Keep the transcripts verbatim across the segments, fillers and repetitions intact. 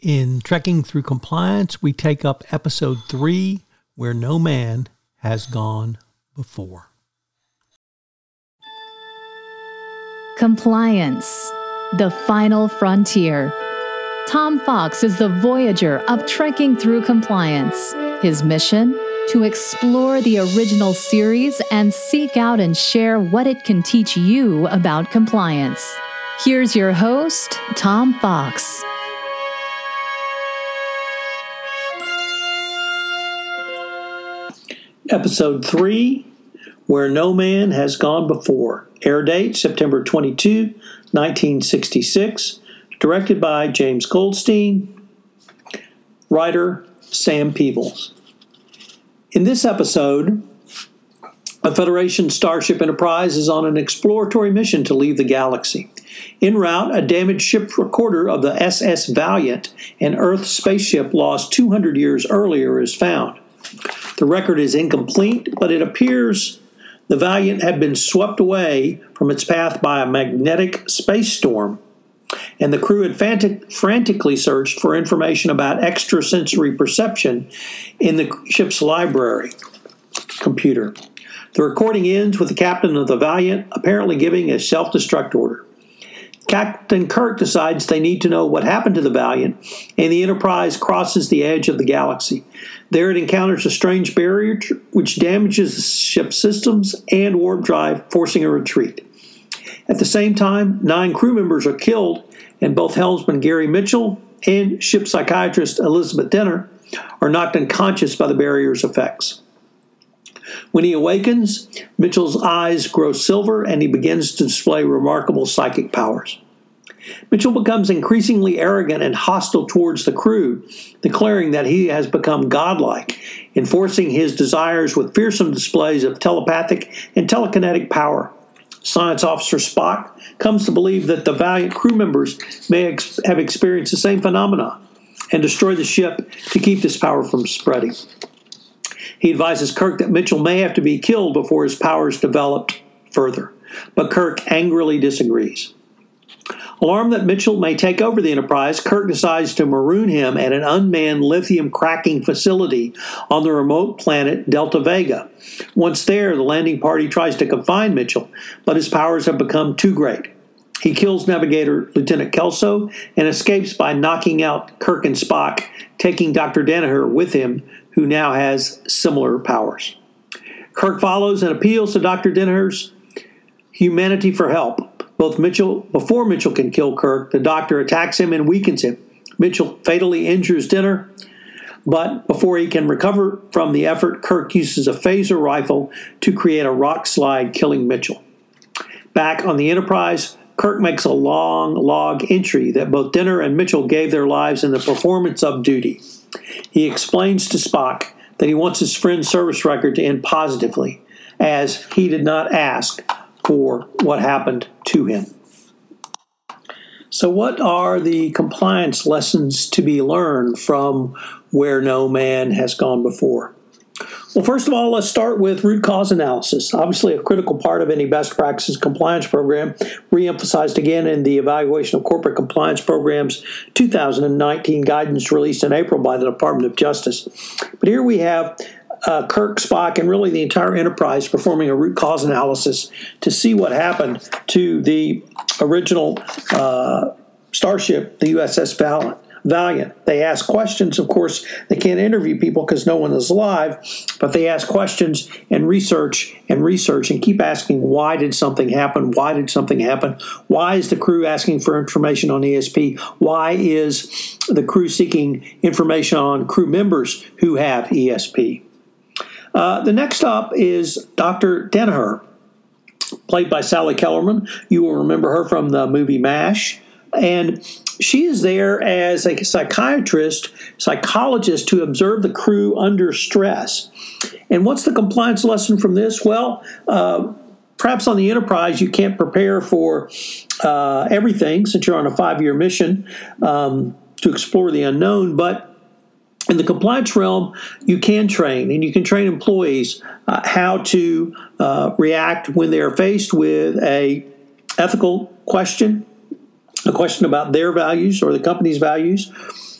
In Trekking Through Compliance, we take up Episode three, Where No Man Has Gone Before. Compliance, the final frontier. Tom Fox is the voyager of Trekking Through Compliance. His mission? To explore the original series and seek out and share what it can teach you about compliance. Here's your host, Tom Fox. Episode three, Where No Man Has Gone Before. Air date, September twenty-second, nineteen sixty-six. Directed by James Goldstein. Writer, Sam Peebles. In this episode, a Federation starship Enterprise is on an exploratory mission to leave the galaxy. En route, a damaged ship recorder of the S S Valiant, an Earth spaceship lost two hundred years earlier, is found. The record is incomplete, but it appears the Valiant had been swept away from its path by a magnetic space storm, and the crew had frantic- frantically searched for information about extrasensory perception in the ship's library computer. The recording ends with the captain of the Valiant apparently giving a self-destruct order. Captain Kirk decides they need to know what happened to the Valiant, and the Enterprise crosses the edge of the galaxy. There it encounters a strange barrier which damages the ship's systems and warp drive, forcing a retreat. At the same time, nine crew members are killed, and both helmsman Gary Mitchell and ship psychiatrist Elizabeth Dehner are knocked unconscious by the barrier's effects. When he awakens, Mitchell's eyes grow silver and he begins to display remarkable psychic powers. Mitchell becomes increasingly arrogant and hostile towards the crew, declaring that he has become godlike, enforcing his desires with fearsome displays of telepathic and telekinetic power. Science officer Spock comes to believe that the Valiant crew members may ex- have experienced the same phenomena and destroy the ship to keep this power from spreading. He advises Kirk that Mitchell may have to be killed before his powers developed further, but Kirk angrily disagrees. Alarmed that Mitchell may take over the Enterprise, Kirk decides to maroon him at an unmanned lithium cracking facility on the remote planet Delta Vega. Once there, the landing party tries to confine Mitchell, but his powers have become too great. He kills navigator Lieutenant Kelso and escapes by knocking out Kirk and Spock, taking Doctor Dehner with him, who now has similar powers. Kirk follows and appeals to Doctor Dehner's humanity for help. Both Mitchell, before Mitchell can kill Kirk, the doctor attacks him and weakens him. Mitchell fatally injures Dehner, but before he can recover from the effort, Kirk uses a phaser rifle to create a rock slide, killing Mitchell. Back on the Enterprise, Kirk makes a long log entry that both Dehner and Mitchell gave their lives in the performance of duty. He explains to Spock that he wants his friend's service record to end positively, as he did not ask for what happened to him. So what are the compliance lessons to be learned from Where No Man Has Gone Before? Well, first of all, let's start with root cause analysis. Obviously, a critical part of any best practices compliance program, reemphasized again in the Evaluation of Corporate Compliance Programs two thousand nineteen guidance released in April by the Department of Justice. But here we have uh, Kirk, Spock, and really the entire Enterprise performing a root cause analysis to see what happened to the original uh, starship, the U S S Valiant. Valiant. They ask questions. Of course, they can't interview people because no one is alive, but they ask questions and research and research and keep asking, why did something happen? Why did something happen? Why is the crew asking for information on E S P? Why is the crew seeking information on crew members who have E S P? Uh, the next up is Doctor Dehner, played by Sally Kellerman. You will remember her from the movie Mash. And she is there as a psychiatrist, psychologist to observe the crew under stress. And what's the compliance lesson from this? Well, uh, perhaps on the Enterprise, you can't prepare for uh, everything since you're on a five-year mission um, to explore the unknown, but in the compliance realm, you can train, and you can train employees uh, how to uh, react when they are faced with a ethical question, a question about their values or the company's values,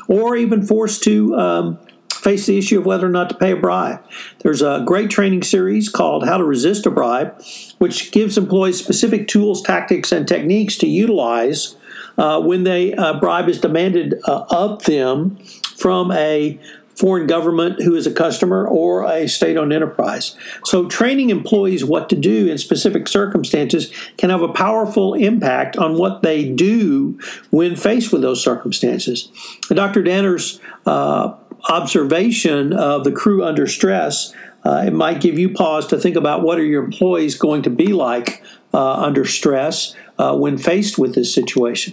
or even forced to um, face the issue of whether or not to pay a bribe. There's a great training series called How to Resist a Bribe, which gives employees specific tools, tactics, and techniques to utilize uh, when they uh, bribe is demanded uh, of them from a foreign government who is a customer or a state-owned enterprise. So training employees what to do in specific circumstances can have a powerful impact on what they do when faced with those circumstances. Doctor Dehner's uh, observation of the crew under stress, uh, it might give you pause to think about what are your employees going to be like uh, under stress uh, when faced with this situation.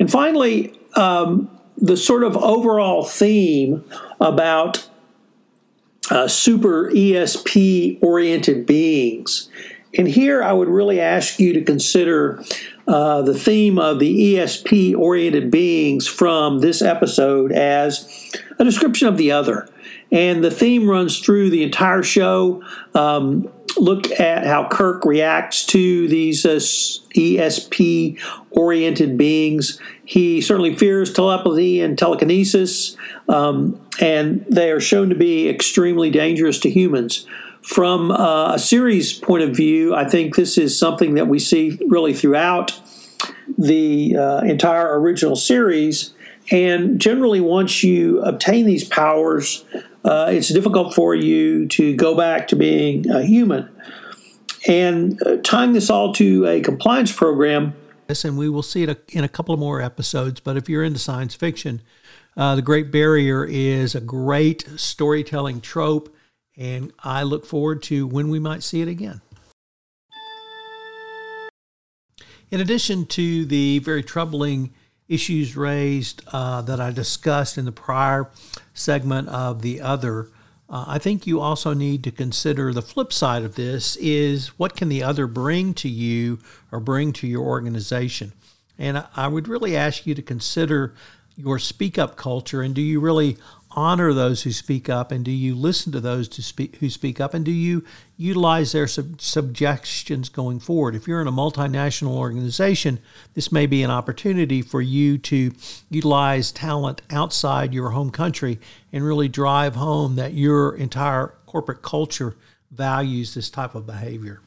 And finally, um, the sort of overall theme about uh, super E S P-oriented beings. And here I would really ask you to consider uh, the theme of the E S P-oriented beings from this episode as a description of the other. And the theme runs through the entire show. Um, look at how Kirk reacts to these uh, E S P-oriented beings. He certainly fears telepathy and telekinesis, um, and they are shown to be extremely dangerous to humans. From uh, a series point of view, I think this is something that we see really throughout the uh, entire original series. And generally, once you obtain these powers, uh, it's difficult for you to go back to being a human. And uh, tying this all to a compliance program, and we will see it in a couple of more episodes, but if you're into science fiction, uh, The Great Barrier is a great storytelling trope, and I look forward to when we might see it again. In addition to the very troubling issues raised uh, that I discussed in the prior segment of The Other, uh, I think you also need to consider the flip side of this is what can the other bring to you or bring to your organization? And I would really ask you to consider your speak up culture, and do you really honor those who speak up, and do you listen to those to speak, who speak up, and do you utilize their sub- suggestions going forward? If you're in a multinational organization, this may be an opportunity for you to utilize talent outside your home country and really drive home that your entire corporate culture values this type of behavior.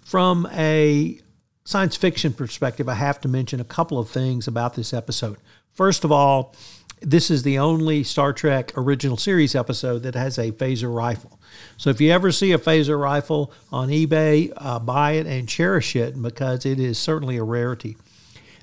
From a science fiction perspective, I have to mention a couple of things about this episode. First of all, this is the only Star Trek original series episode that has a phaser rifle. So if you ever see a phaser rifle on eBay, uh, buy it and cherish it because it is certainly a rarity.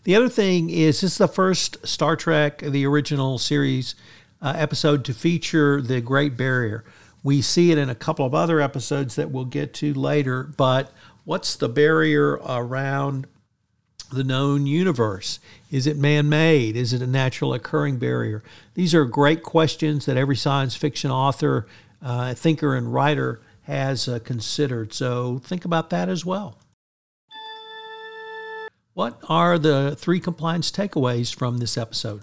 The other thing is this is the first Star Trek, the original series uh, episode to feature the Great Barrier. We see it in a couple of other episodes that we'll get to later, but what's the barrier around the known universe? Is it man-made? Is it a natural occurring barrier? These are great questions that every science fiction author, uh, thinker, and writer has uh, considered. So think about that as well. What are the three compliance takeaways from this episode?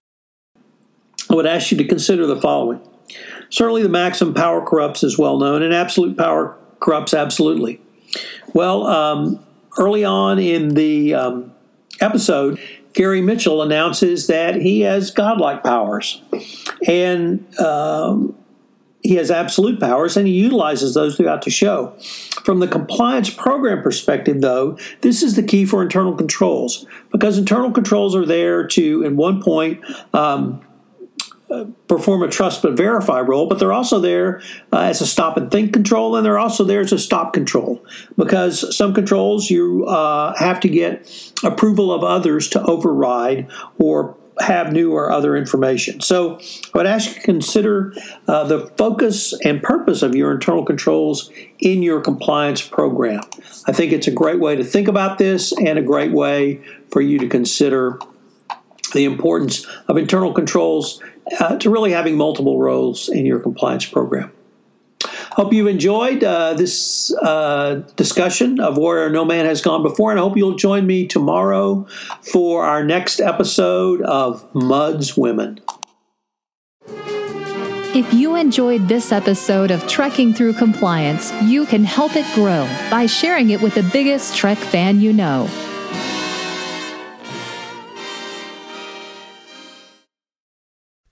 I would ask you to consider the following. Certainly the maxim power corrupts is well known, and absolute power corrupts absolutely. Well, um, early on in the um, episode, Gary Mitchell announces that he has godlike powers, and um, he has absolute powers, and he utilizes those throughout the show. From the compliance program perspective, though, this is the key for internal controls, because internal controls are there to, at one point, um, perform a trust but verify role, but they're also there uh, as a stop and think control, and they're also there as a stop control, because some controls you uh, have to get approval of others to override or have new or other information. So I would ask you to consider uh, the focus and purpose of your internal controls in your compliance program. I think it's a great way to think about this and a great way for you to consider the importance of internal controls uh, to really having multiple roles in your compliance program. Hope you've enjoyed uh, this uh, discussion of Where No Man Has Gone Before, and I hope you'll join me tomorrow for our next episode of Mud's Women. If you enjoyed this episode of Trekking Through Compliance, you can help it grow by sharing it with the biggest Trek fan you know.